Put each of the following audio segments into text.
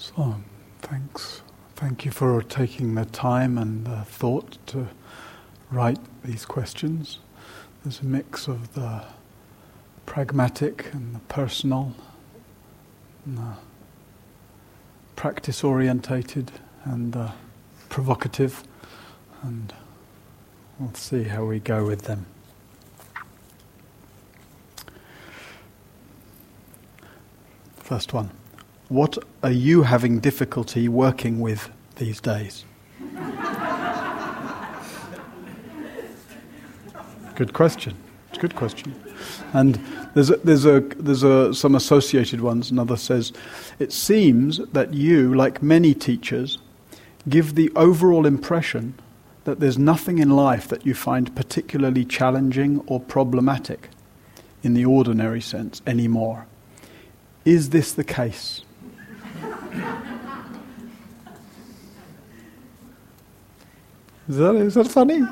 So, thanks. Thank you for taking the time and the thought to write these questions. There's a mix of the pragmatic and the personal, and the practice orientated and the provocative, and we'll see how we go with them. First one. What are you having difficulty working with these days? Good question. It's a good question. And there's some associated ones. Another says, it seems that you, like many teachers, give the overall impression that there's nothing in life that you find particularly challenging or problematic in the ordinary sense anymore. Is this the case? Is that funny?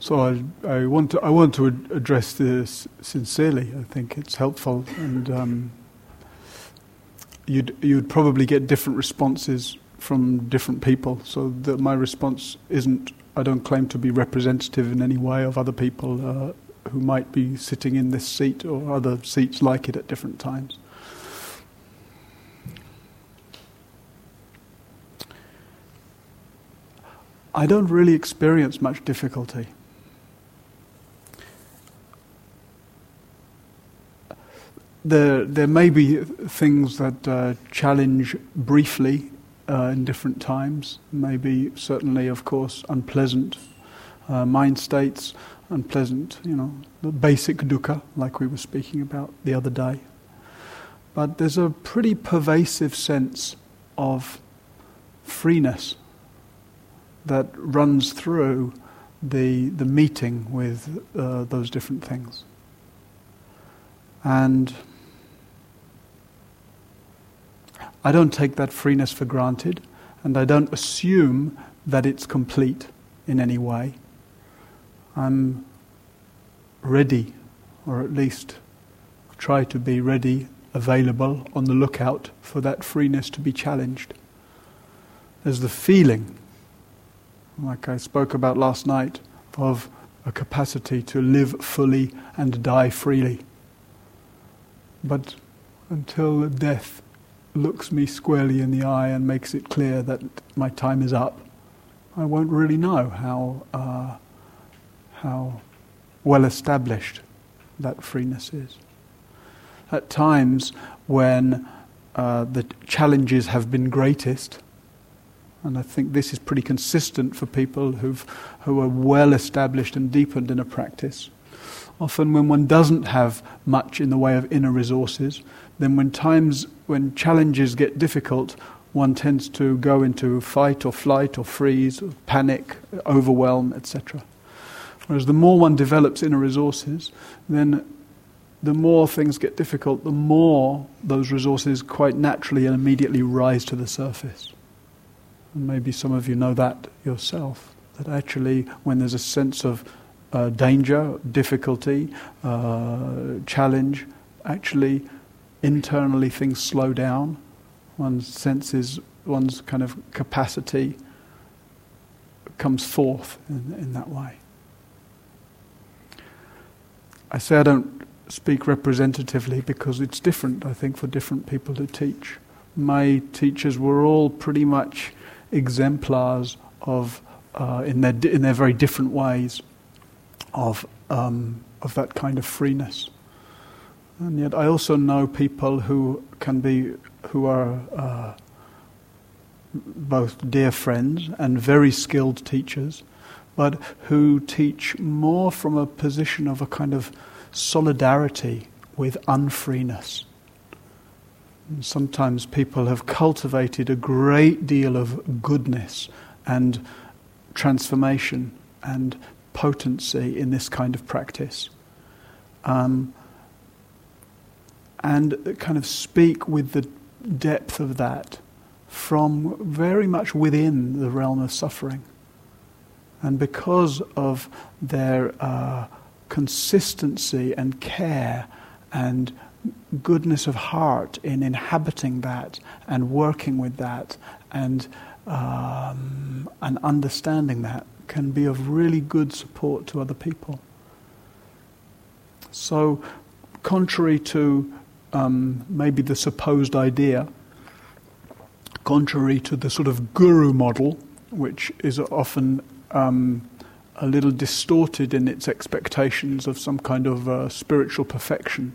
So I want to address this sincerely. I think it's helpful, and you'd probably get different responses from different people. So that my response isn't. I don't claim to be representative in any way of other people who might be sitting in this seat or other seats like it at different times. I don't really experience much difficulty. There may be things that challenge briefly in different times, maybe certainly, of course, unpleasant mind states, unpleasant, the basic dukkha, like we were speaking about the other day. But there's a pretty pervasive sense of freeness that runs through the meeting with those different things. And I don't take that freeness for granted, and I don't assume that it's complete in any way. I'm ready, or at least try to be ready, available, on the lookout for that freeness to be challenged. There's the feeling, like I spoke about last night, of a capacity to live fully and die freely. But until death looks me squarely in the eye and makes it clear that my time is up, I won't really know how well established that freeness is. At times when the challenges have been greatest, and I think this is pretty consistent for people who are well established and deepened in a practice, often when one doesn't have much in the way of inner resources, then when challenges get difficult, one tends to go into fight or flight or freeze, or panic, overwhelm, etc. Whereas the more one develops inner resources, then the more things get difficult, the more those resources quite naturally and immediately rise to the surface. And maybe some of you know that yourself, that actually when there's a sense of danger, difficulty, challenge, actually internally things slow down. One senses one's kind of capacity comes forth in that way. I say I don't speak representatively because it's different, I think, for different people to teach. My teachers were all pretty much exemplars of, in their very different ways, of that kind of freeness. And yet I also know people who are both dear friends and very skilled teachers, but who teach more from a position of a kind of solidarity with unfreeness. And sometimes people have cultivated a great deal of goodness and transformation and potency in this kind of practice, and kind of speak with the depth of that from very much within the realm of suffering. And because of their consistency and care and goodness of heart in inhabiting that and working with that and understanding that can be of really good support to other people. So, contrary to maybe the supposed idea, contrary to the sort of guru model, which is often a little distorted in its expectations of some kind of spiritual perfection,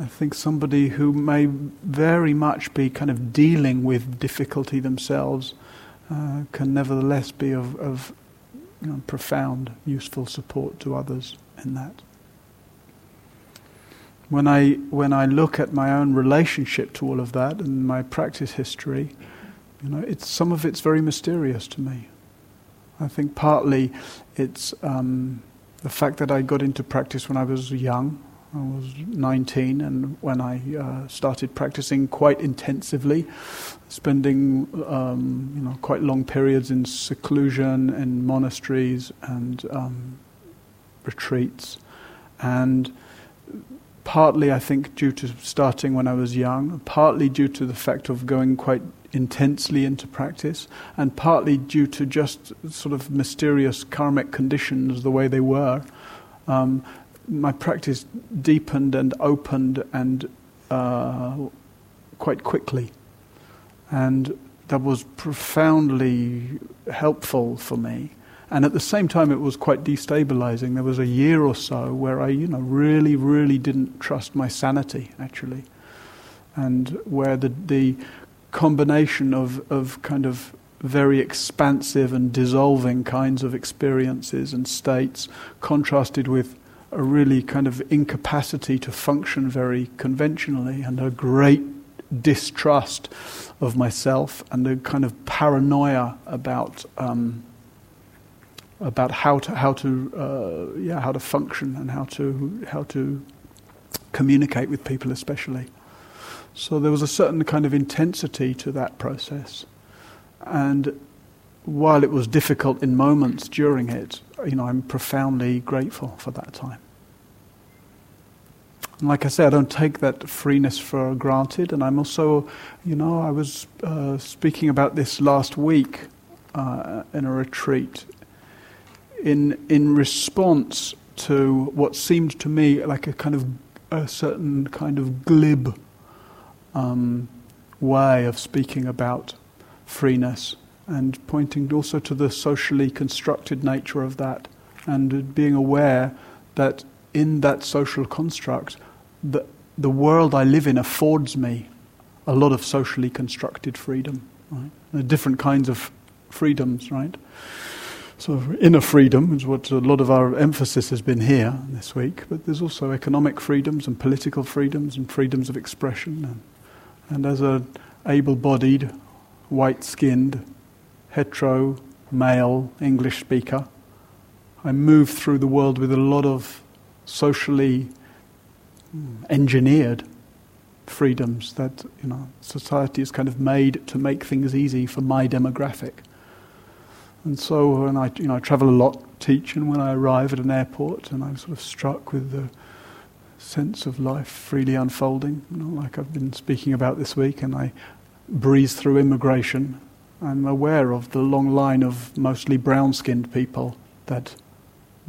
I think somebody who may very much be kind of dealing with difficulty themselves can nevertheless be of profound, useful support to others in that. When I look at my own relationship to all of that and my practice history, it's some of it's very mysterious to me. I think partly it's the fact that I got into practice when I was young. I was 19, and when I started practicing quite intensively, spending quite long periods in seclusion, in monasteries and retreats. And partly, I think, due to starting when I was young, partly due to the fact of going quite intensely into practice, and partly due to just sort of mysterious karmic conditions, the way they were, my practice deepened and opened and quite quickly, and that was profoundly helpful for me. And at the same time, it was quite destabilizing. There was a year or so where I, really, really didn't trust my sanity, actually, and where the combination of kind of very expansive and dissolving kinds of experiences and states contrasted with a really kind of incapacity to function very conventionally, and a great distrust of myself, and a kind of paranoia about how to function and how to communicate with people, especially. So there was a certain kind of intensity to that process, and while it was difficult in moments during it, I'm profoundly grateful for that time. And like I say, I don't take that freeness for granted, and I'm also, I was speaking about this last week in a retreat in response to what seemed to me like a certain kind of glib way of speaking about freeness, and pointing also to the socially constructed nature of that, and being aware that in that social construct, the world I live in affords me a lot of socially constructed freedom, right? There are different kinds of freedoms, right? So inner freedom is what a lot of our emphasis has been here this week, but there's also economic freedoms and political freedoms and freedoms of expression. And as an able-bodied, white-skinned, hetero, male, English speaker, I move through the world with a lot of socially engineered freedoms that, society is kind of made to make things easy for my demographic. And so when I, I travel a lot, teach, and when I arrive at an airport and I'm sort of struck with the sense of life freely unfolding, like I've been speaking about this week, and I breeze through immigration, I'm aware of the long line of mostly brown-skinned people that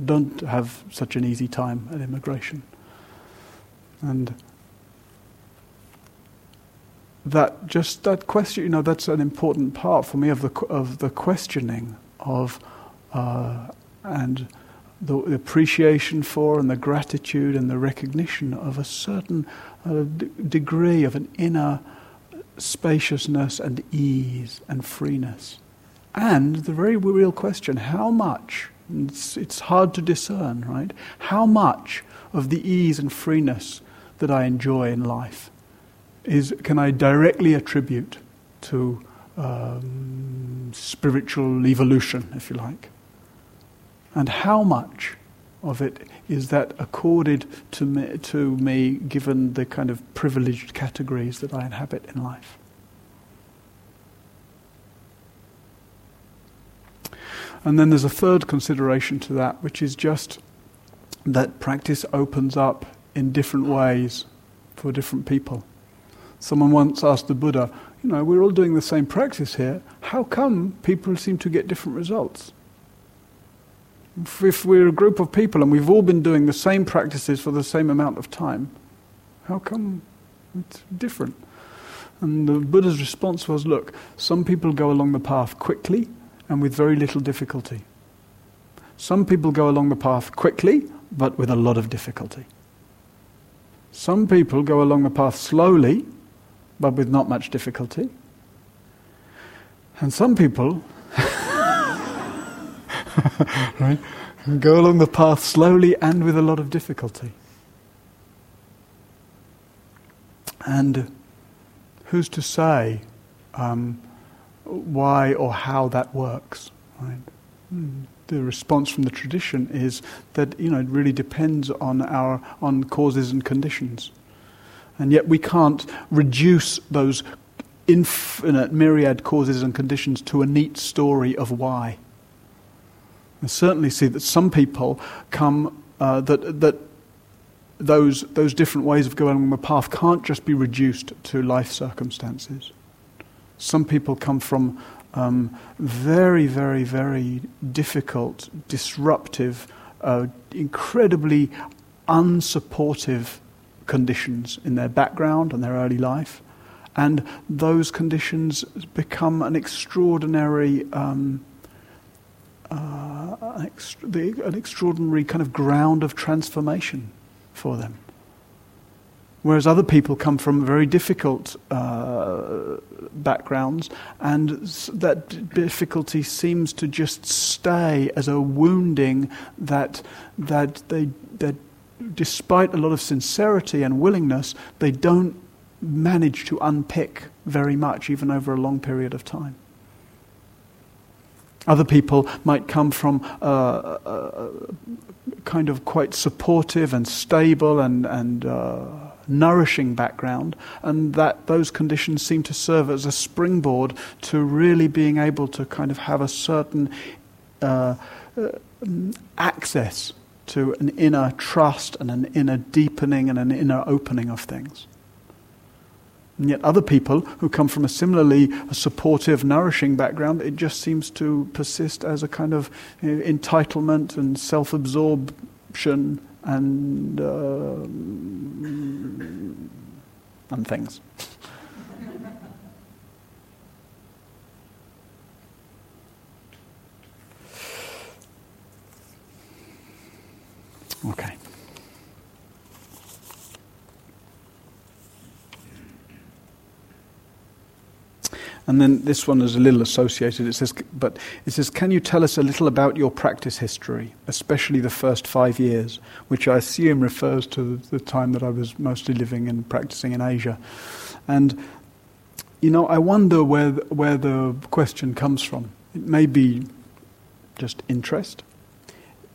don't have such an easy time at immigration. And that just that question, that's an important part for me of the questioning of and the appreciation for and the gratitude and the recognition of a certain degree of an inner spaciousness and ease and freeness. And the very real question, how much, it's hard to discern, right? How much of the ease and freeness that I enjoy in life can I directly attribute to spiritual evolution, if you like? And how much of it is that accorded to me given the kind of privileged categories that I inhabit in life? And then there's a third consideration to that, which is just that practice opens up in different ways for different people. Someone once asked the Buddha, you know, we're all doing the same practice here, how come people seem to get different results? If we're a group of people and we've all been doing the same practices for the same amount of time, how come it's different? And the Buddha's response was, look, some people go along the path quickly and with very little difficulty. Some people go along the path quickly but with a lot of difficulty. Some people go along the path slowly but with not much difficulty. And some people right? Go along the path slowly and with a lot of difficulty. And who's to say why or how that works? Right? The response from the tradition is that, you know, it really depends on causes and conditions, and yet we can't reduce those infinite myriad causes and conditions to a neat story of why. I certainly see that some people come those different ways of going on the path can't just be reduced to life circumstances. Some people come from very, very, very difficult, disruptive, incredibly unsupportive conditions in their background and their early life, and those conditions become an extraordinary an extraordinary kind of ground of transformation for them. Whereas other people come from very difficult backgrounds, and that difficulty seems to just stay as a wounding that despite a lot of sincerity and willingness, they don't manage to unpick very much, even over a long period of time. Other people might come from a kind of quite supportive and stable and nourishing background, and that those conditions seem to serve as a springboard to really being able to kind of have a certain access to an inner trust and an inner deepening and an inner opening of things. And yet other people who come from a similarly supportive, nourishing background, it just seems to persist as a kind of entitlement and self-absorption and things. Okay. And then this one is a little associated. It says, can you tell us a little about your practice history, especially the first 5 years, which I assume refers to the time that I was mostly living and practicing in Asia. And, you know, I wonder where the question comes from. It may be just interest.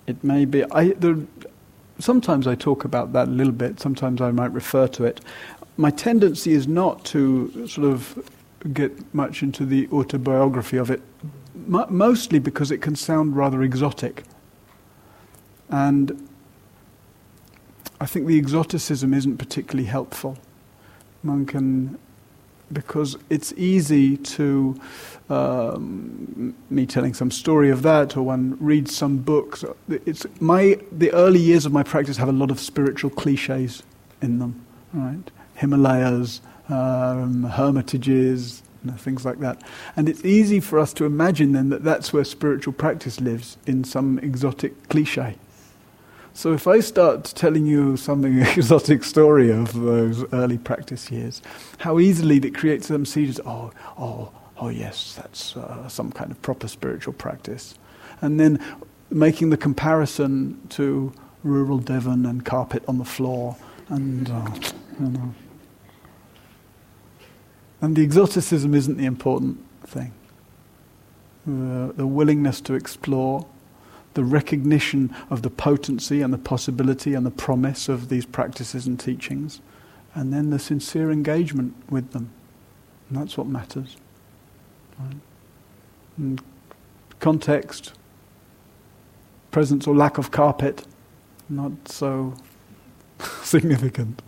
It may be... sometimes I talk about that a little bit. Sometimes I might refer to it. My tendency is not to sort of... get much into the autobiography of it, mostly because it can sound rather exotic. And I think the exoticism isn't particularly helpful. Because it's easy to, me telling some story of that, or one reads some books. The early years of my practice have a lot of spiritual cliches in them, right? Himalayas, hermitages, you know, things like that. And it's easy for us to imagine then that that's where spiritual practice lives, in some exotic cliche. So if I start telling you something exotic story of those early practice years, how easily that creates some seeds. Oh yes, that's some kind of proper spiritual practice. And then making the comparison to rural Devon and carpet on the floor and, you know. And the exoticism isn't the important thing. The willingness to explore, the recognition of the potency and the possibility and the promise of these practices and teachings, and then the sincere engagement with them. And that's what matters. Right? And context, presence or lack of carpet, not so significant.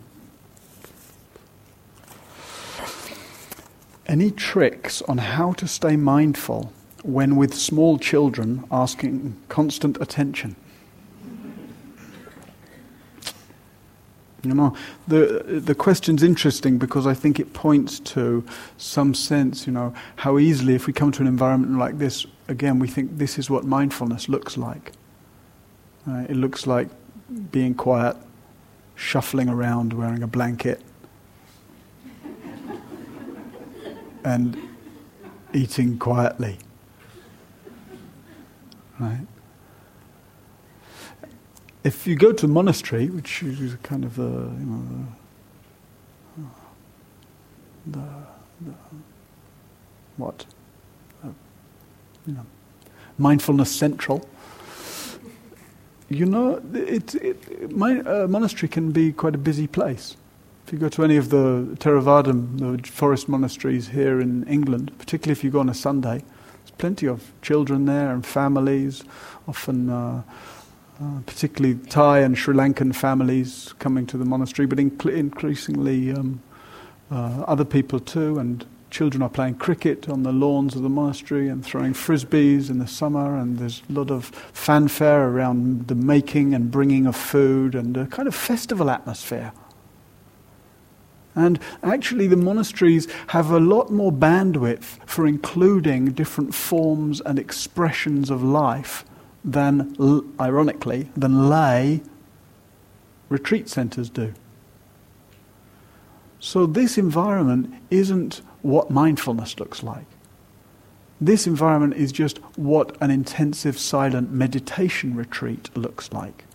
Any tricks on how to stay mindful when with small children asking constant attention? You know, the question's interesting because I think it points to some sense, you know, how easily if we come to an environment like this, again, we think this is what mindfulness looks like. It looks like being quiet, shuffling around, wearing a blanket, and eating quietly, right? If you go to a monastery, which is kind of mindfulness central. You know, monastery can be quite a busy place. If you go to any of the Theravada, the forest monasteries here in England, particularly if you go on a Sunday, there's plenty of children there and families, often. Particularly Thai and Sri Lankan families coming to the monastery, but increasingly other people too, and children are playing cricket on the lawns of the monastery and throwing frisbees in the summer, and there's a lot of fanfare around the making and bringing of food and a kind of festival atmosphere. And actually the monasteries have a lot more bandwidth for including different forms and expressions of life than lay retreat centres do. So this environment isn't what mindfulness looks like. This environment is just what an intensive silent meditation retreat looks like.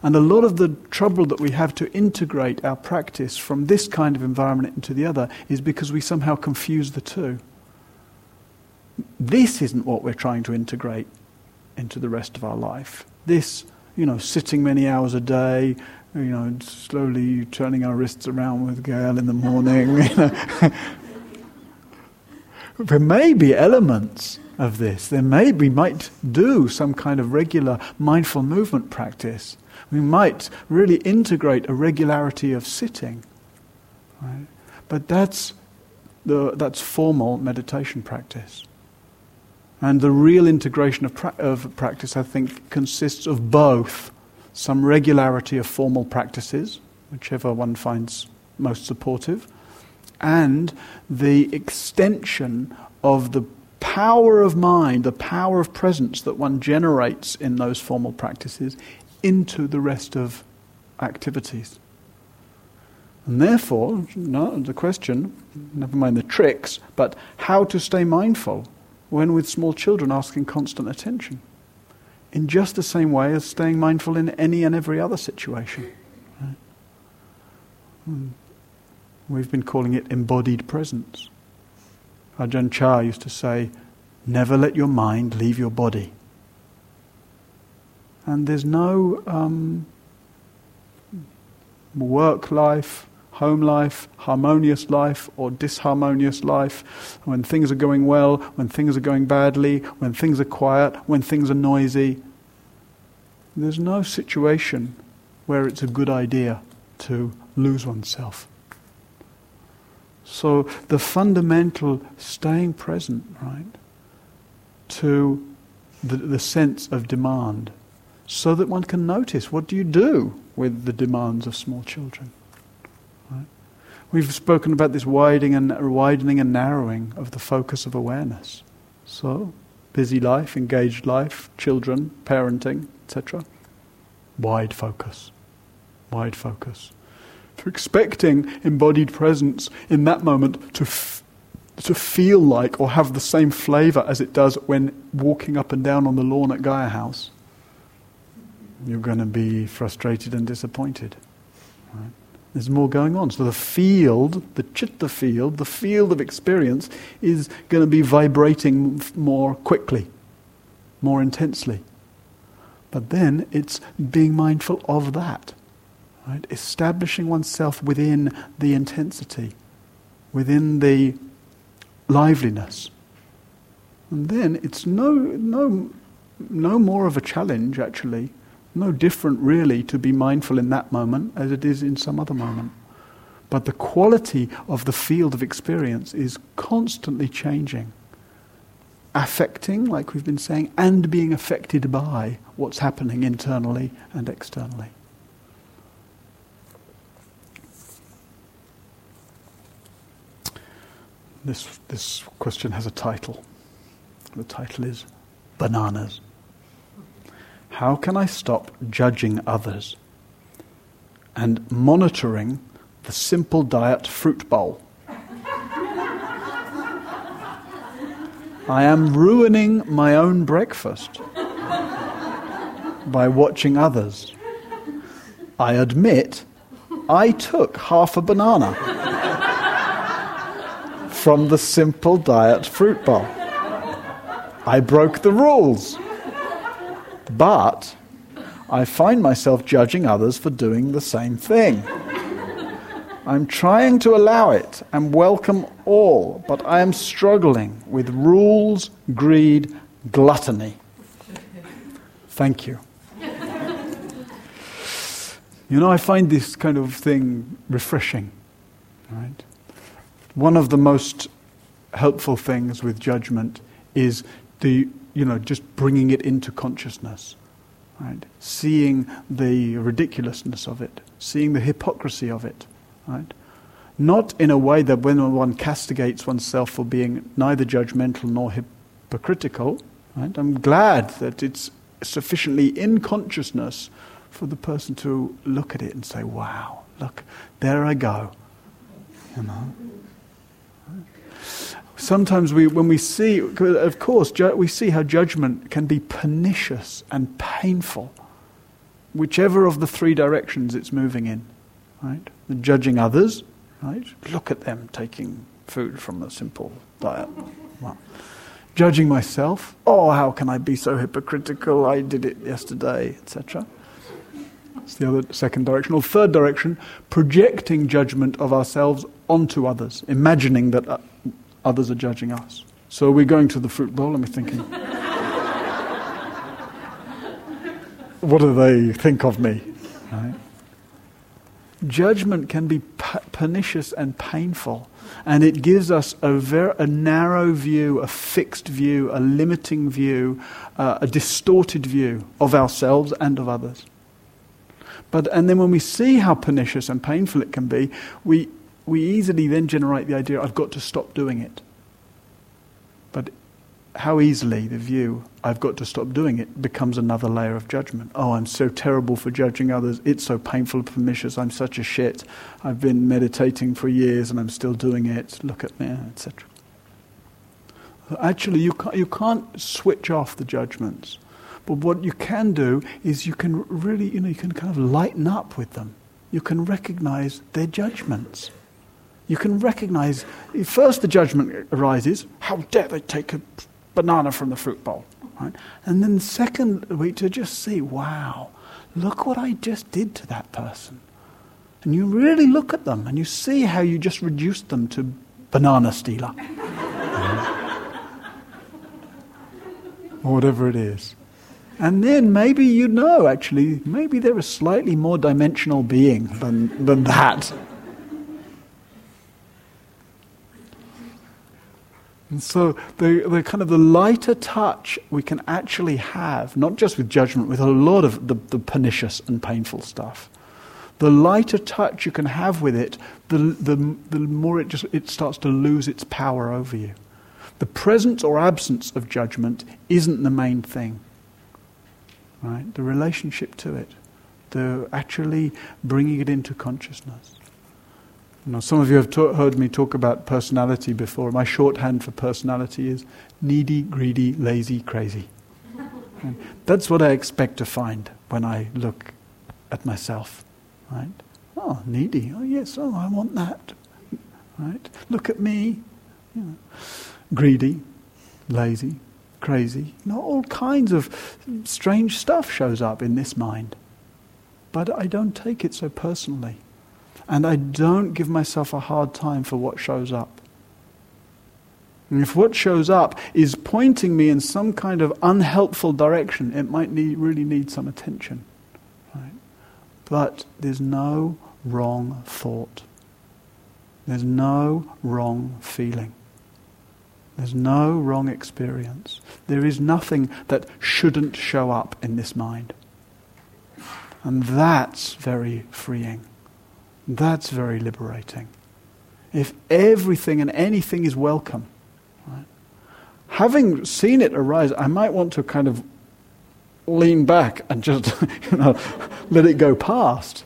And a lot of the trouble that we have to integrate our practice from this kind of environment into the other is because we somehow confuse the two. This isn't what we're trying to integrate into the rest of our life. This, you know, sitting many hours a day, you know, slowly turning our wrists around with Gail in the morning. You know. There may be elements of this. We might do some kind of regular mindful movement practice. We might really integrate a regularity of sitting. Right? But that's formal meditation practice. And the real integration of practice, I think, consists of both some regularity of formal practices, whichever one finds most supportive, and the extension of the power of mind, the power of presence that one generates in those formal practices into the rest of activities. And therefore, the question, never mind the tricks, but how to stay mindful when with small children asking constant attention, in just the same way as staying mindful in any and every other situation. Right? We've been calling it embodied presence. Ajahn Chah used to say, never let your mind leave your body. And there's no work life, home life, harmonious life or disharmonious life, when things are going well, when things are going badly, when things are quiet, when things are noisy. There's no situation where it's a good idea to lose oneself. So the fundamental staying present, right, to the sense of demand, so that one can notice, what do you do with the demands of small children? We've spoken about this widening and narrowing of the focus of awareness. So, busy life, engaged life, children, parenting, etc. Wide focus. If you're expecting embodied presence in that moment to feel like or have the same flavour as it does when walking up and down on the lawn at Gaia House, you're going to be frustrated and disappointed. Right? There's more going on. So the field, the chitta field, the field of experience is going to be vibrating more quickly, more intensely. But then it's being mindful of that, right? Establishing oneself within the intensity, within the liveliness. And then it's no more of a challenge, actually, No different really to be mindful in that moment as it is in some other moment. But the quality of the field of experience is constantly changing. Affecting, like we've been saying, and being affected by what's happening internally and externally. This question has a title. The title is Bananas. How can I stop judging others and monitoring the simple diet fruit bowl? I am ruining my own breakfast by watching others. I admit I took half a banana from the simple diet fruit bowl. I broke the rules, but I find myself judging others for doing the same thing. I'm trying to allow it and welcome all, but I am struggling with rules, greed, gluttony. Thank you. You know, I find this kind of thing refreshing, right? One of the most helpful things with judgment is just bringing it into consciousness, right? Seeing the ridiculousness of it, seeing the hypocrisy of it. Right? Not in a way that when one castigates oneself for being neither judgmental nor hypocritical. Right? I'm glad that it's sufficiently in consciousness for the person to look at it and say, wow, look, there I go. You know? Right? Sometimes we see how judgment can be pernicious and painful, whichever of the three directions it's moving in. Right? And judging others, right? Look at them taking food from a simple diet. Well, judging myself, oh, how can I be so hypocritical? I did it yesterday, etc. That's the other second direction. Or third direction, projecting judgment of ourselves onto others, imagining that others are judging us. So we're going to the fruit bowl and we're thinking, what do they think of me? Right? Judgment can be pernicious and painful, and it gives us a narrow view, a fixed view, a limiting view, a distorted view of ourselves and of others. And then when we see how pernicious and painful it can be, we easily then generate the idea, I've got to stop doing it. But how easily the view, I've got to stop doing it, becomes another layer of judgment. Oh, I'm so terrible for judging others. It's so painful and pernicious. I'm such a shit. I've been meditating for years and I'm still doing it. Look at me, etc. Actually, you can't switch off the judgments. But what you can do is you can really, you can kind of lighten up with them. You can recognize their judgments. You can recognize, first the judgment arises, how dare they take a banana from the fruit bowl, right? And then secondly, to just see, wow, look what I just did to that person. And you really look at them and you see how you just reduced them to banana stealer. Or whatever it is. And then maybe maybe they're a slightly more dimensional being than that. And so the kind of the lighter touch we can actually have, not just with judgment, with a lot of the pernicious and painful stuff. The lighter touch you can have with it, the more it starts to lose its power over you. The presence or absence of judgment isn't the main thing. Right? The relationship to it, the actually bringing it into consciousness. Now, some of you have heard me talk about personality before. My shorthand for personality is needy, greedy, lazy, crazy. And that's what I expect to find when I look at myself. Right? Oh, needy. Oh, yes. Oh, I want that. Right? Look at me. You know. Greedy, lazy, crazy. You know, all kinds of strange stuff shows up in this mind. But I don't take it so personally. And I don't give myself a hard time for what shows up. And if what shows up is pointing me in some kind of unhelpful direction, it might really need some attention. But there's no wrong thought. There's no wrong feeling. There's no wrong experience. There is nothing that shouldn't show up in this mind. And that's very freeing. That's very liberating. If everything and anything is welcome, right? Having seen it arise, I might want to kind of lean back and just let it go past.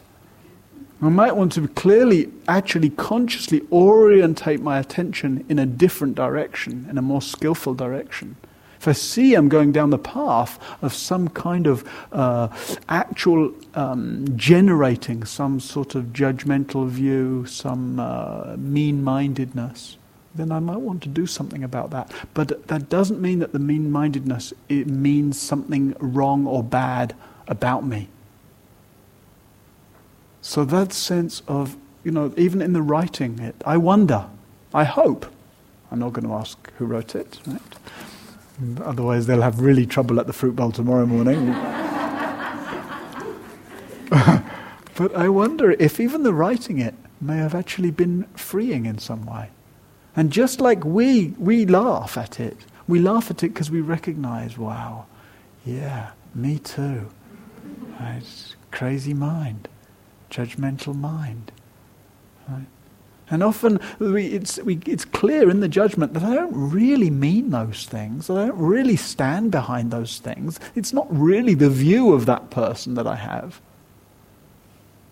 I might want to clearly, actually consciously orientate my attention in a different direction, in a more skillful direction. If I see I'm going down the path of some kind of generating some sort of judgmental view, some mean-mindedness, then I might want to do something about that. But that doesn't mean that the mean-mindedness, it means something wrong or bad about me. So that sense of, even in the writing it, I wonder, I hope. I'm not going to ask who wrote it, right? Otherwise they'll have really trouble at the fruit bowl tomorrow morning. But I wonder if even the writing it may have actually been freeing in some way. And just like we laugh at it. We laugh at it because we recognize, wow, yeah, me too. Right? Crazy mind. Judgmental mind, right? And often it's clear in the judgment that I don't really mean those things, that I don't really stand behind those things. It's not really the view of that person that I have.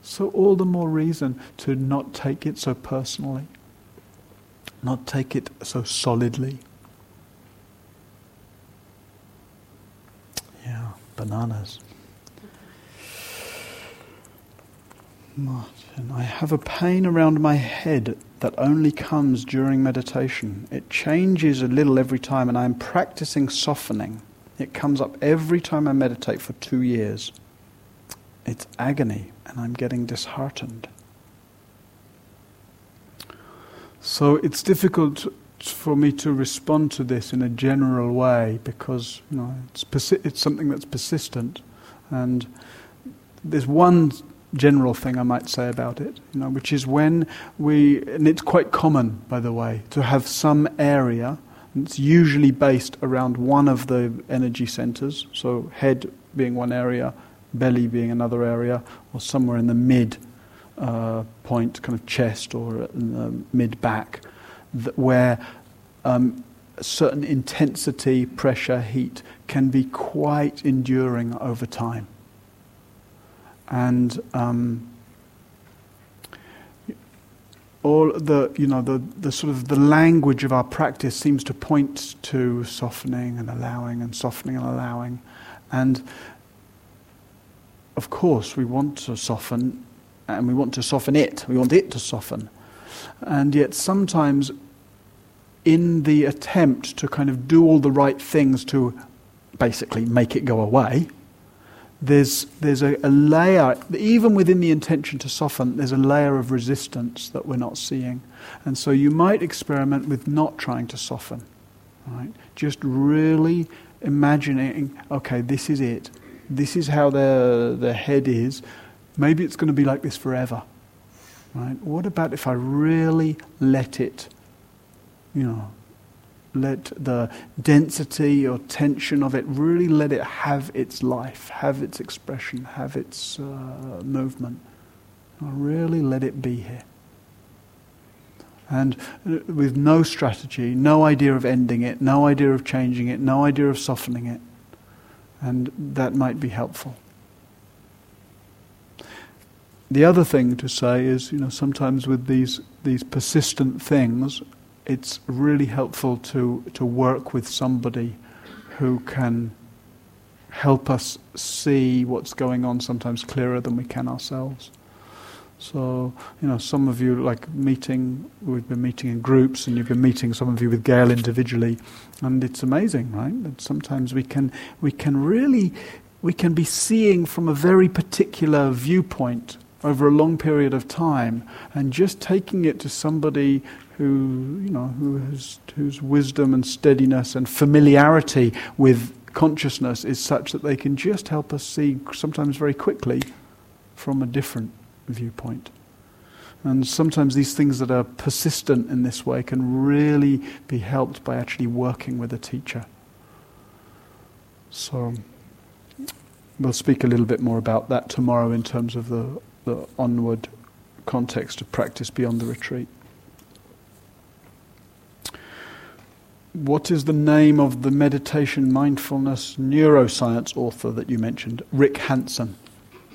So all the more reason to not take it so personally, not take it so solidly. Yeah, bananas. Martin, I have a pain around my head that only comes during meditation. It changes a little every time and I am practicing softening. It comes up every time I meditate for 2 years. It's agony and I'm getting disheartened. So it's difficult for me to respond to this in a general way because it's something that's persistent, and there's one general thing I might say about it, which is when and it's quite common, by the way, to have some area, and it's usually based around one of the energy centers, so head being one area, belly being another area, or somewhere in the mid point, kind of chest or in the mid back, where a certain intensity, pressure, heat can be quite enduring over time. And all the sort of the language of our practice seems to point to softening and allowing and softening and allowing. And of course we want to soften, and we want to soften it. We want it to soften. And yet sometimes in the attempt to kind of do all the right things to basically make it go away, there's a layer, even within the intention to soften, there's a layer of resistance that we're not seeing. And so you might experiment with not trying to soften, right? Just really imagining, okay, this is it. This is how the head is. Maybe it's going to be like this forever, right? What about if I really let it, let the density or tension of it, really let it have its life, have its expression, have its movement. I'll really let it be here. And with no strategy, no idea of ending it, no idea of changing it, no idea of softening it. And that might be helpful. The other thing to say is, sometimes with these persistent things, it's really helpful to work with somebody who can help us see what's going on sometimes clearer than we can ourselves. So, some of you like meeting, we've been meeting in groups, and you've been meeting some of you with Gail individually, and it's amazing, right? That sometimes we can be seeing from a very particular viewpoint over a long period of time, and just taking it to somebody whose wisdom and steadiness and familiarity with consciousness is such that they can just help us see, sometimes very quickly, from a different viewpoint. And sometimes these things that are persistent in this way can really be helped by actually working with a teacher. So we'll speak a little bit more about that tomorrow in terms of the onward context of practice beyond the retreat. What is the name of the meditation mindfulness neuroscience author that you mentioned? Rick Hanson.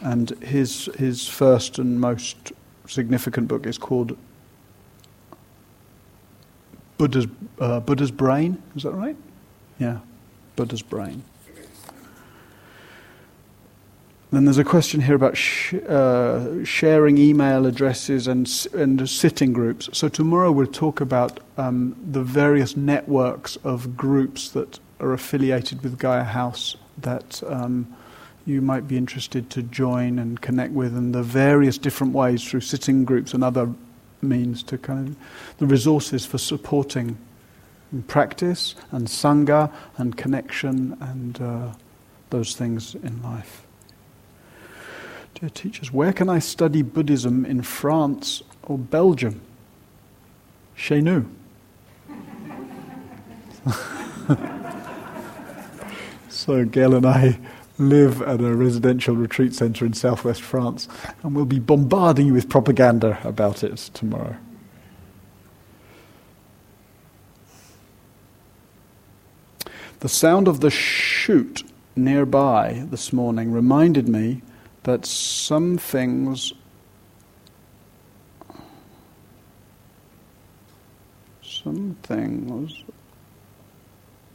And his first and most significant book is called Buddha's Brain. Is that right? Yeah, Buddha's Brain. Then there's a question here about sharing email addresses and sitting groups. So tomorrow we'll talk about the various networks of groups that are affiliated with Gaia House that you might be interested to join and connect with, and the various different ways through sitting groups and other means to kind of the resources for supporting practice and sangha and connection and those things in life. Dear teachers, where can I study Buddhism in France or Belgium? Chez nous. So Gail and I live at a residential retreat centre in southwest France, and we'll be bombarding you with propaganda about it tomorrow. The sound of the chute nearby this morning reminded me that some things... some things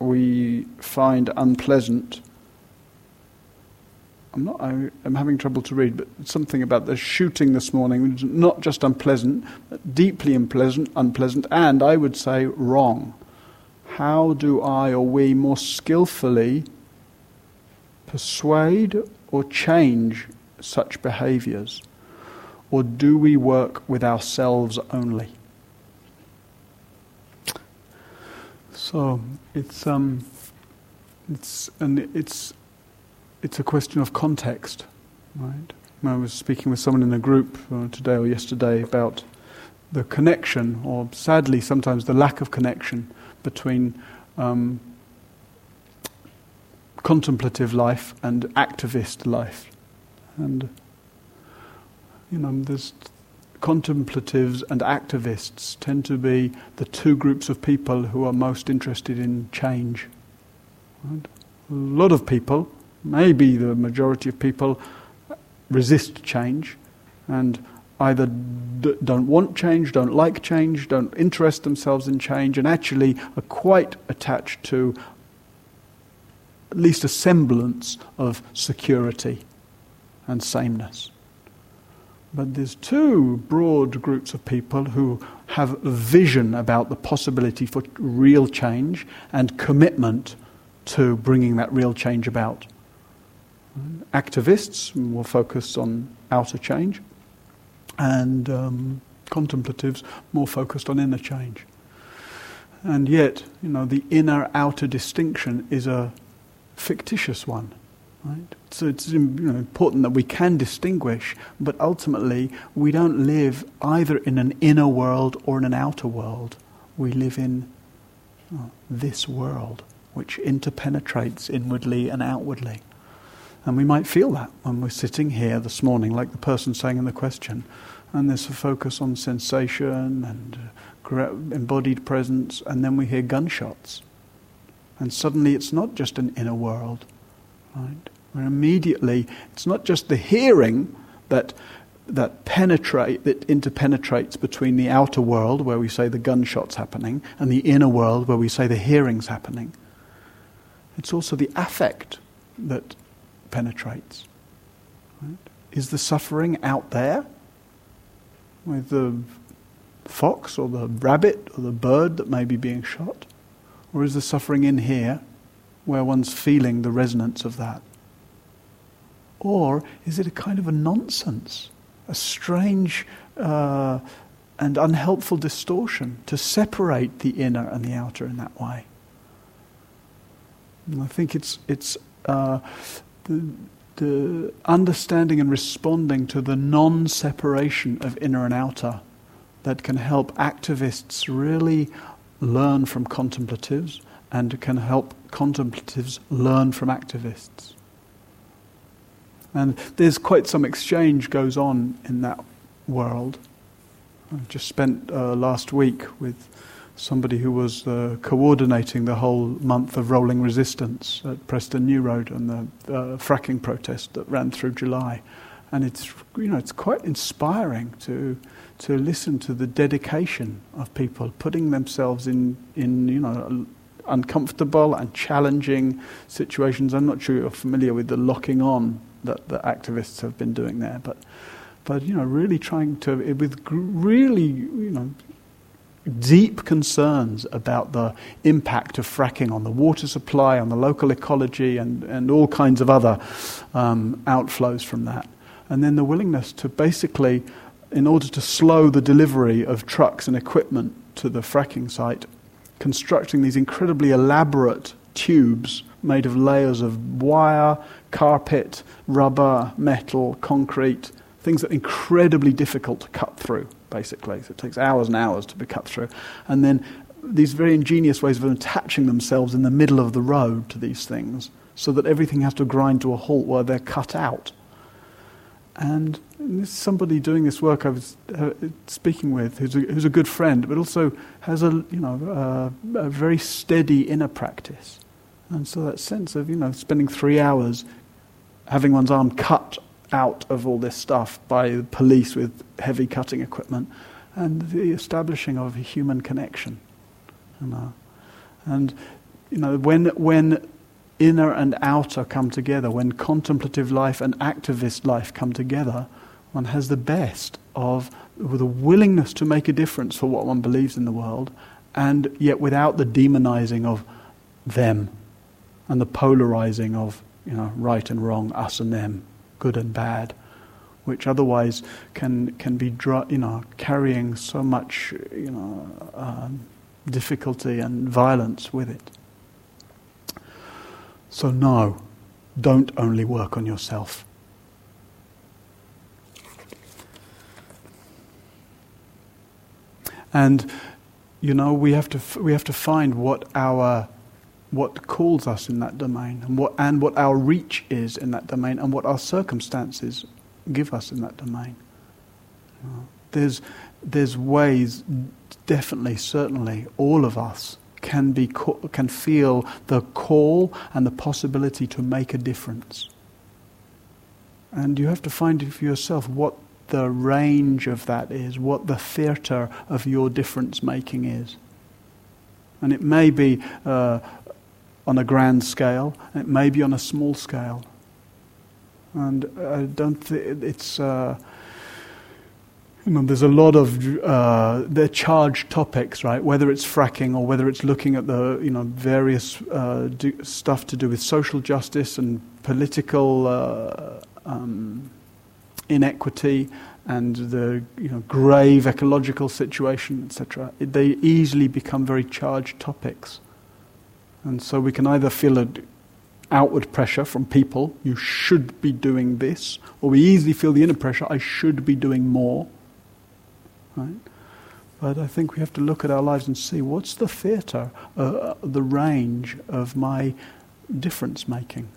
we find unpleasant. I'm having trouble to read, but something about the shooting this morning was not just unpleasant, but deeply unpleasant, and I would say wrong. How do I or we more skillfully persuade or change such behaviours? Or do we work with ourselves only? So it's a question of context, right? I was speaking with someone in a group today or yesterday about the connection, or sadly sometimes the lack of connection between contemplative life and activist life. And there's contemplatives and activists tend to be the two groups of people who are most interested in change. Right? A lot of people, maybe the majority of people, resist change and either don't want change, don't like change, don't interest themselves in change, and actually are quite attached to at least a semblance of security and sameness. But there's two broad groups of people who have a vision about the possibility for real change and commitment to bringing that real change about. Activists will focus on outer change, and contemplatives more focused on inner change. And yet, the inner-outer distinction is a fictitious one, right? So it's important that we can distinguish, but ultimately we don't live either in an inner world or in an outer world. We live in this world, which interpenetrates inwardly and outwardly. And we might feel that when we're sitting here this morning, like the person saying in the question. And there's a focus on sensation and embodied presence, and then we hear gunshots. And suddenly it's not just an inner world, right? Where immediately it's not just the hearing that interpenetrates between the outer world, where we say the gunshots happening, and the inner world, where we say the hearing's happening. It's also the affect that penetrates. Right? Is the suffering out there with the fox or the rabbit or the bird that may be being shot? Or is the suffering in here, where one's feeling the resonance of that? Or is it a kind of a nonsense, a strange and unhelpful distortion to separate the inner and the outer in that way? And I think it's the understanding and responding to the non-separation of inner and outer that can help activists really learn from contemplatives and can help contemplatives learn from activists. And there's quite some exchange goes on in that world. I just spent last week with somebody who was coordinating the whole month of rolling resistance at Preston New Road and the fracking protest that ran through July, and it's quite inspiring to listen to the dedication of people putting themselves in uncomfortable and challenging situations. I'm not sure you're familiar with the locking on that the activists have been doing there, but really trying to with deep concerns about the impact of fracking on the water supply, on the local ecology, and all kinds of other outflows from that. And then the willingness to basically, in order to slow the delivery of trucks and equipment to the fracking site, constructing these incredibly elaborate tubes made of layers of wire, carpet, rubber, metal, concrete, things that are incredibly difficult to cut through, basically. So it takes hours and hours to be cut through. And then these very ingenious ways of attaching themselves in the middle of the road to these things so that everything has to grind to a halt while they're cut out. And this somebody doing this work I was speaking with, who's a good friend, but also has a very steady inner practice. And so that sense of spending 3 hours having one's arm cut out of all this stuff by the police with heavy cutting equipment, and the establishing of a human connection. And when inner and outer come together, when contemplative life and activist life come together, one has the best of the willingness to make a difference for what one believes in the world, and yet without the demonizing of them and the polarizing of right and wrong, us and them, good and bad, which otherwise can be carrying so much difficulty and violence with it. So no, don't only work on yourself. And we have to find what calls us in that domain, and what our reach is in that domain, and what our circumstances give us in that domain. There's ways, definitely, certainly, all of us can feel the call and the possibility to make a difference. And you have to find for yourself what the range of that is, what the theatre of your difference making is. And it may be on a grand scale, it may be on a small scale. And I don't think it's... there's a lot of... they're charged topics, right? Whether it's fracking or whether it's looking at the various stuff to do with social justice and political inequity and the grave ecological situation, etc. They easily become very charged topics. And so we can either feel an outward pressure from people, you should be doing this, or we easily feel the inner pressure, I should be doing more. Right? But I think we have to look at our lives and see what's the theatre, the range of my difference making.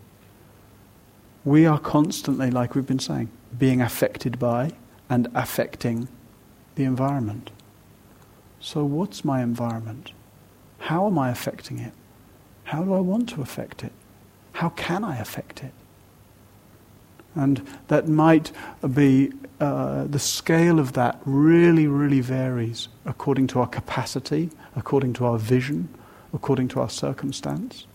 We are constantly, like we've been saying, being affected by and affecting the environment. So what's my environment? How am I affecting it? How do I want to affect it? How can I affect it? And that might be, the scale of that really, really varies according to our capacity, according to our vision, according to our circumstance.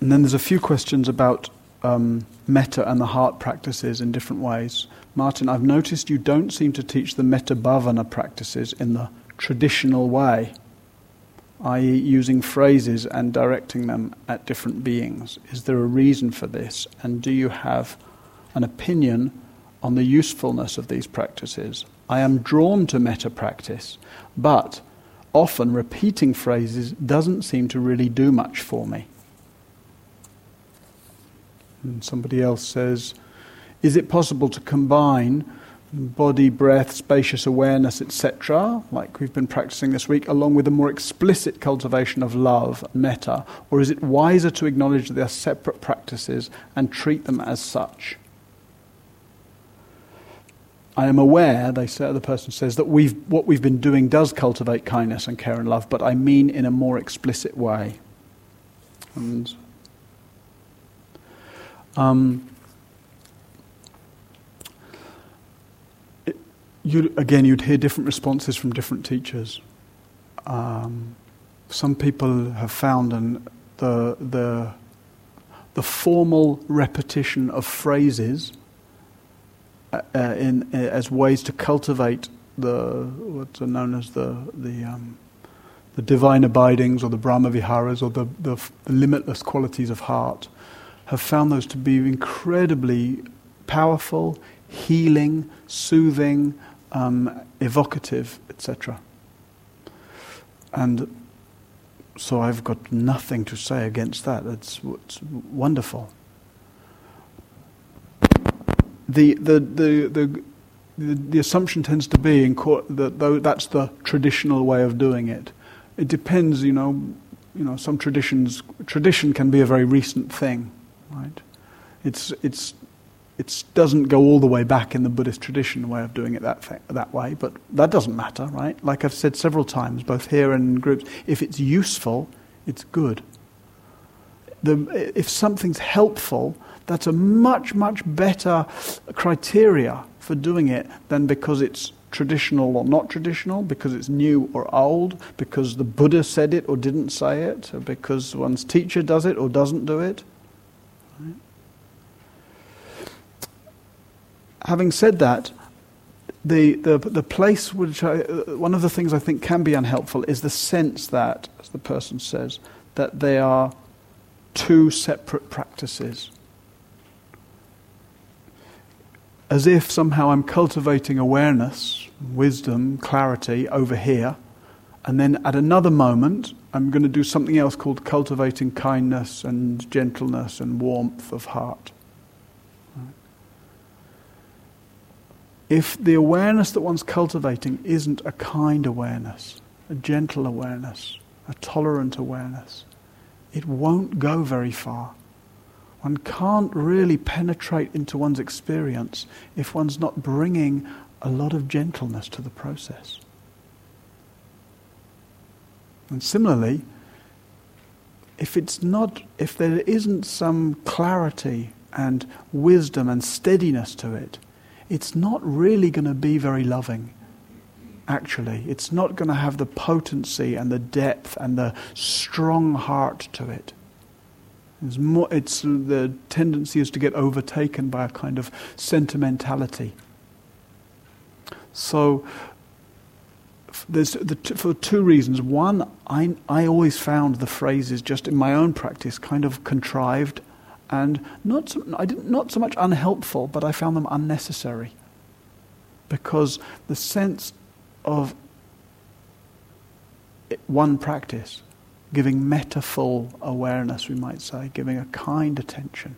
And then there's a few questions about metta and the heart practices in different ways. Martin, I've noticed you don't seem to teach the metta bhavana practices in the traditional way, i.e. using phrases and directing them at different beings. Is there a reason for this? And do you have an opinion on the usefulness of these practices? I am drawn to metta practice, but often repeating phrases doesn't seem to really do much for me. And somebody else says, is it possible to combine body, breath, spacious awareness, etc., like we've been practicing this week, along with a more explicit cultivation of love, metta, or is it wiser to acknowledge that they are separate practices and treat them as such? I am aware, they say, the person says, that what we've been doing does cultivate kindness and care and love, but I mean in a more explicit way. And you'd hear different responses from different teachers. Some people have found the formal repetition of phrases as ways to cultivate the divine abidings or the Brahma Viharas or the limitless qualities of heart, have found those to be incredibly powerful, healing, soothing, evocative, etc. And so I've got nothing to say against that. It's wonderful. The assumption tends to be that that's the traditional way of doing it. It depends, some tradition can be a very recent thing, right? It doesn't go all the way back in the Buddhist tradition way of doing it that way, but that doesn't matter, right? Like I've said several times, both here and in groups, if it's useful, it's good. If something's helpful, that's a much, much better criteria for doing it than because it's traditional or not traditional, because it's new or old, because the Buddha said it or didn't say it, or because one's teacher does it or doesn't do it. Right? Having said that, the place which one of the things I think can be unhelpful is the sense that, as the person says, that they are two separate practices. As if somehow I'm cultivating awareness, wisdom, clarity over here, and then at another moment I'm going to do something else called cultivating kindness and gentleness and warmth of heart. If the awareness that one's cultivating isn't a kind awareness, a gentle awareness, a tolerant awareness, it won't go very far. One can't really penetrate into one's experience if one's not bringing a lot of gentleness to the process. And similarly, if there isn't some clarity and wisdom and steadiness to it, it's not really going to be very loving, actually. It's not going to have the potency and the depth and the strong heart to it. The tendency is to get overtaken by a kind of sentimentality. So for two reasons. One, I always found the phrases just in my own practice kind of contrived, and not so much unhelpful, but I found them unnecessary. Because the sense of one practice, giving metaphor awareness, we might say, giving a kind attention,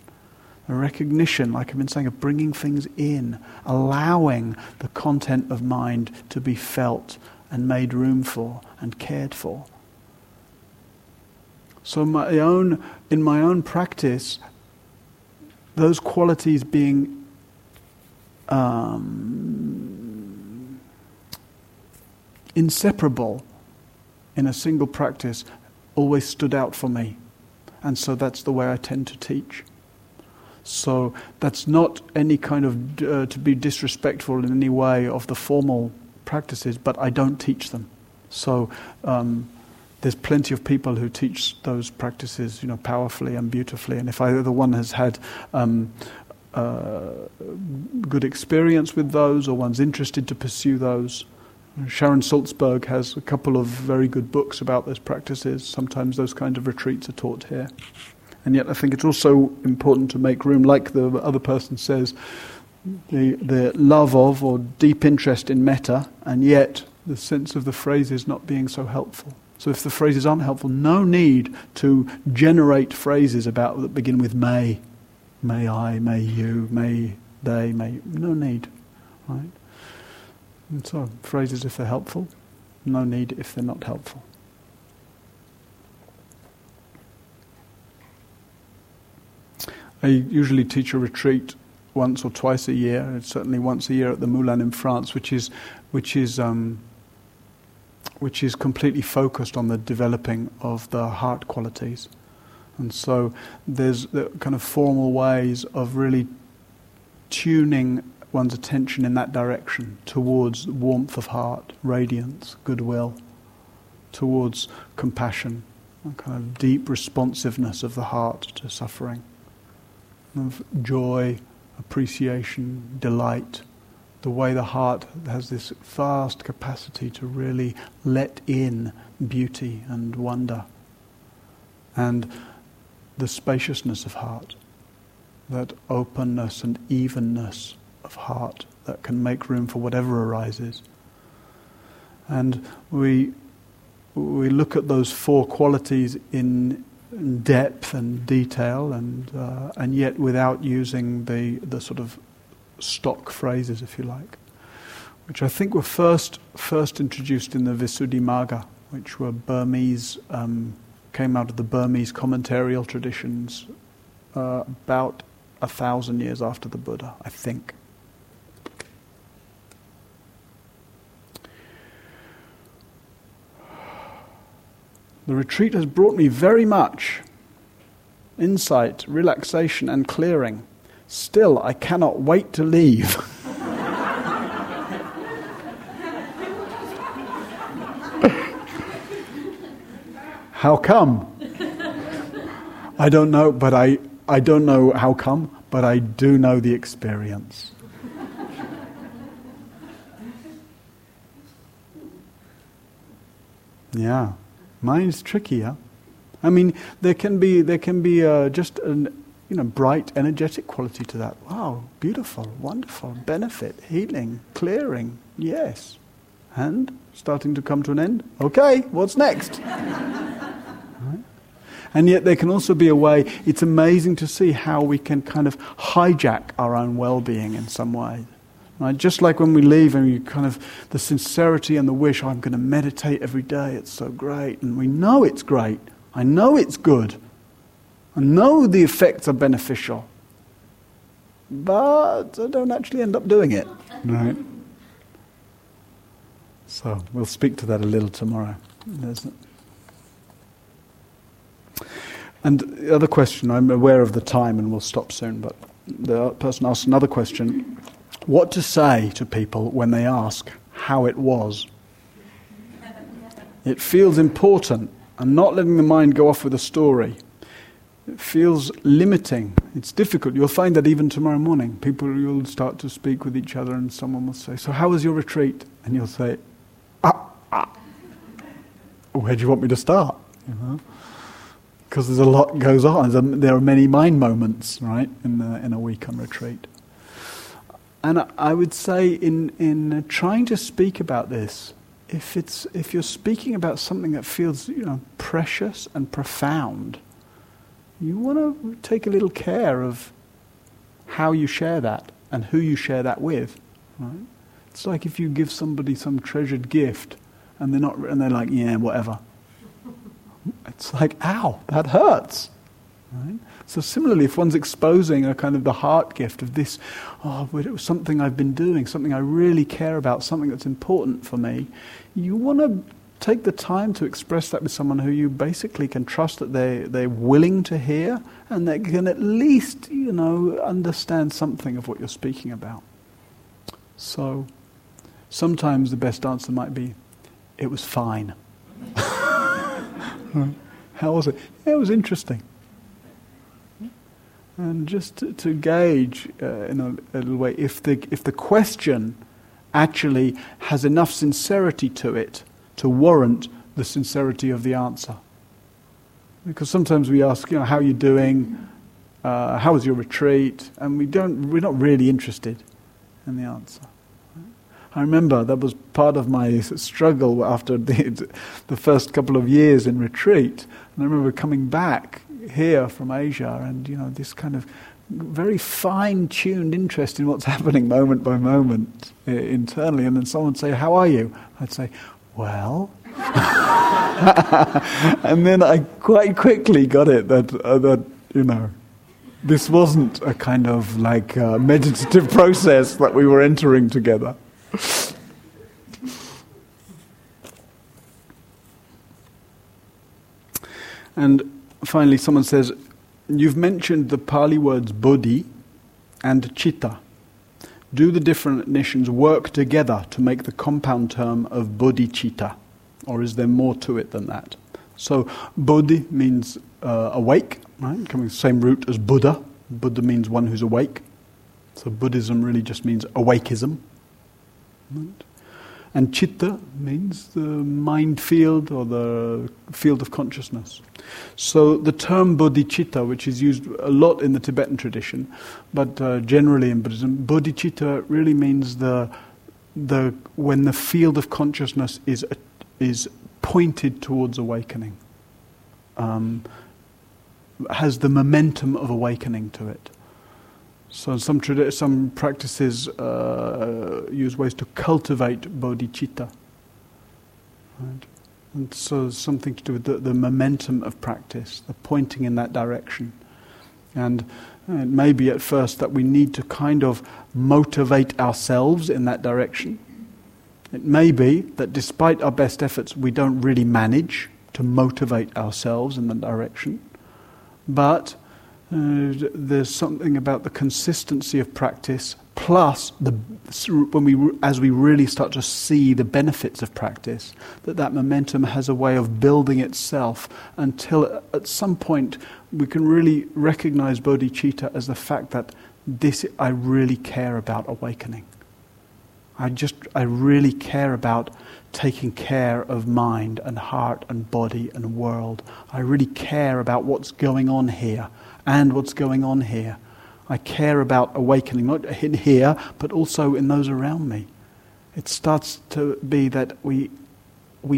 a recognition, like I've been saying, of bringing things in, allowing the content of mind to be felt and made room for and cared for. So in my own practice, those qualities being inseparable in a single practice always stood out for me. And so that's the way I tend to teach. So that's not any kind of, to be disrespectful in any way of the formal practices, but I don't teach them. So there's plenty of people who teach those practices, powerfully and beautifully. And if either one has had good experience with those, or one's interested to pursue those, Sharon Salzberg has a couple of very good books about those practices. Sometimes those kind of retreats are taught here. And yet I think it's also important to make room, like the other person says, the love of or deep interest in metta, and yet the sense of the phrases not being so helpful. So if the phrases aren't helpful, no need to generate phrases about that begin with may I, may you, may they, may... No need, right? And so phrases if they're helpful, no need if they're not helpful. I usually teach a retreat once or twice a year, certainly once a year at the Moulin in France, which is completely focused on the developing of the heart qualities. And so there's the kind of formal ways of really tuning one's attention in that direction, towards warmth of heart, radiance, goodwill, towards compassion, a kind of deep responsiveness of the heart to suffering, of joy, appreciation, delight, the way the heart has this vast capacity to really let in beauty and wonder, and the spaciousness of heart, that openness and evenness of heart that can make room for whatever arises. And we look at those four qualities in depth and detail, and yet without using the sort of stock phrases, if you like, which I think were first introduced in the Visuddhimagga, which were Burmese, came out of the Burmese commentarial traditions about 1,000 years after the Buddha, I think. The retreat has brought me very much insight, relaxation, and clearing. Still, I cannot wait to leave. How come? I don't know, but I don't know how come, but I do know the experience. Yeah. Mine's trickier. I mean, there can be just an, bright, energetic quality to that. Wow, beautiful, wonderful, benefit, healing, clearing, yes. And starting to come to an end. Okay, what's next? Right. And yet there can also be a way, it's amazing to see how we can kind of hijack our own well-being in some way. Right? Just like when we leave and you kind of, the sincerity and the wish, I'm going to meditate every day, it's so great. And we know it's great. I know it's good. I know the effects are beneficial. But I don't actually end up doing it. Right? So we'll speak to that a little tomorrow. And the other question, I'm aware of the time and we'll stop soon, but the person asked another question. What to say to people when they ask how it was. It feels important, and not letting the mind go off with a story. It feels limiting. It's difficult. You'll find that even tomorrow morning. You'll start to speak with each other and someone will say, so how was your retreat? And you'll say, where do you want me to start? Because there's a lot goes on. There are many mind moments, right, in a week on retreat. And I would say in trying to speak about this, if you're speaking about something that feels precious and profound, you want to take a little care of how you share that and who you share that with. Right? It's like if you give somebody some treasured gift and they're like, yeah, whatever. It's like, ow, that hurts. Right? So similarly, if one's exposing a kind of the heart gift of this, but it was something I've been doing, something I really care about, something that's important for me, you want to take the time to express that with someone who you basically can trust that they're willing to hear and they can at least, understand something of what you're speaking about. So sometimes the best answer might be, it was fine. Right. How was it? Yeah, it was interesting. And just to gauge in a little way if the question actually has enough sincerity to it to warrant the sincerity of the answer. Because sometimes we ask, how are you doing? How was your retreat? And we're not really interested in the answer. I remember that was part of my struggle after the first couple of years in retreat. And I remember coming back here from Asia and, you know, this kind of very fine-tuned interest in what's happening moment by moment internally. And then someone would say, "How are you?" I'd say, "Well..." And then I quite quickly got it that you know, this wasn't a kind of like meditative process that we were entering together. And finally, someone says, "You've mentioned the Pali words bodhi and citta. Do the different definitions work together to make the compound term of bodhicitta, or is there more to it than that?" So bodhi means awake, right? Coming same root as Buddha. Buddha means one who's awake. So Buddhism really just means awakeism. Right? And citta means the mind field or the field of consciousness. So the term bodhicitta, which is used a lot in the Tibetan tradition, but generally in Buddhism, bodhicitta really means the when the field of consciousness is pointed towards awakening, has the momentum of awakening to it. So some practices use ways to cultivate bodhicitta. Right? And so something to do with the momentum of practice, the pointing in that direction. And maybe at first that we need to kind of motivate ourselves in that direction. It may be that despite our best efforts, we don't really manage to motivate ourselves in that direction. But there's something about the consistency of practice, plus as we really start to see the benefits of practice, that momentum has a way of building itself until at some point we can really recognize bodhicitta as the fact that this I really care about awakening. I really care about taking care of mind and heart and body and world. I really care about what's going on here. And what's going on here. I care about awakening, not in here, but also in those around me. It starts to be that we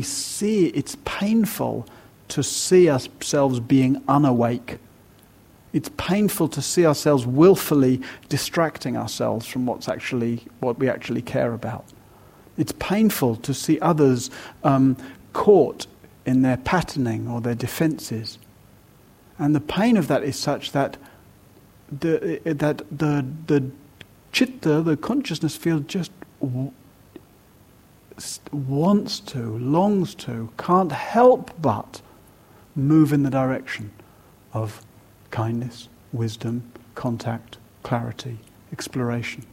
see it's painful to see ourselves being unawake. It's painful to see ourselves willfully distracting ourselves from what we actually care about. It's painful to see others caught in their patterning or their defenses. And the pain of that is such that the citta, the consciousness field, just wants to, longs to, can't help but move in the direction of kindness, wisdom, contact, clarity, exploration.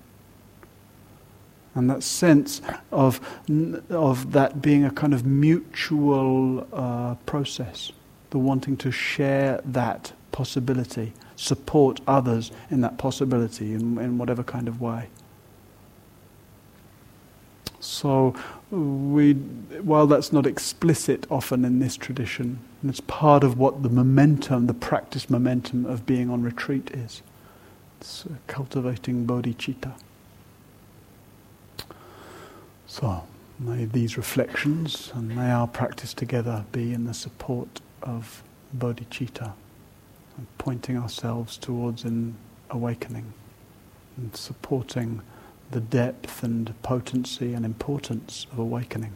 And that sense of that being a kind of mutual process. The wanting to share that possibility, support others in that possibility in whatever kind of way. So while that's not explicit often in this tradition, and it's part of what the practice momentum of being on retreat is. It's cultivating bodhicitta. So may these reflections and may our practice together be in the support of bodhicitta and pointing ourselves towards an awakening and supporting the depth and potency and importance of awakening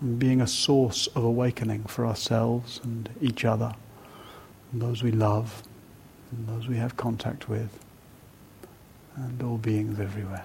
and being a source of awakening for ourselves and each other and those we love and those we have contact with and all beings everywhere.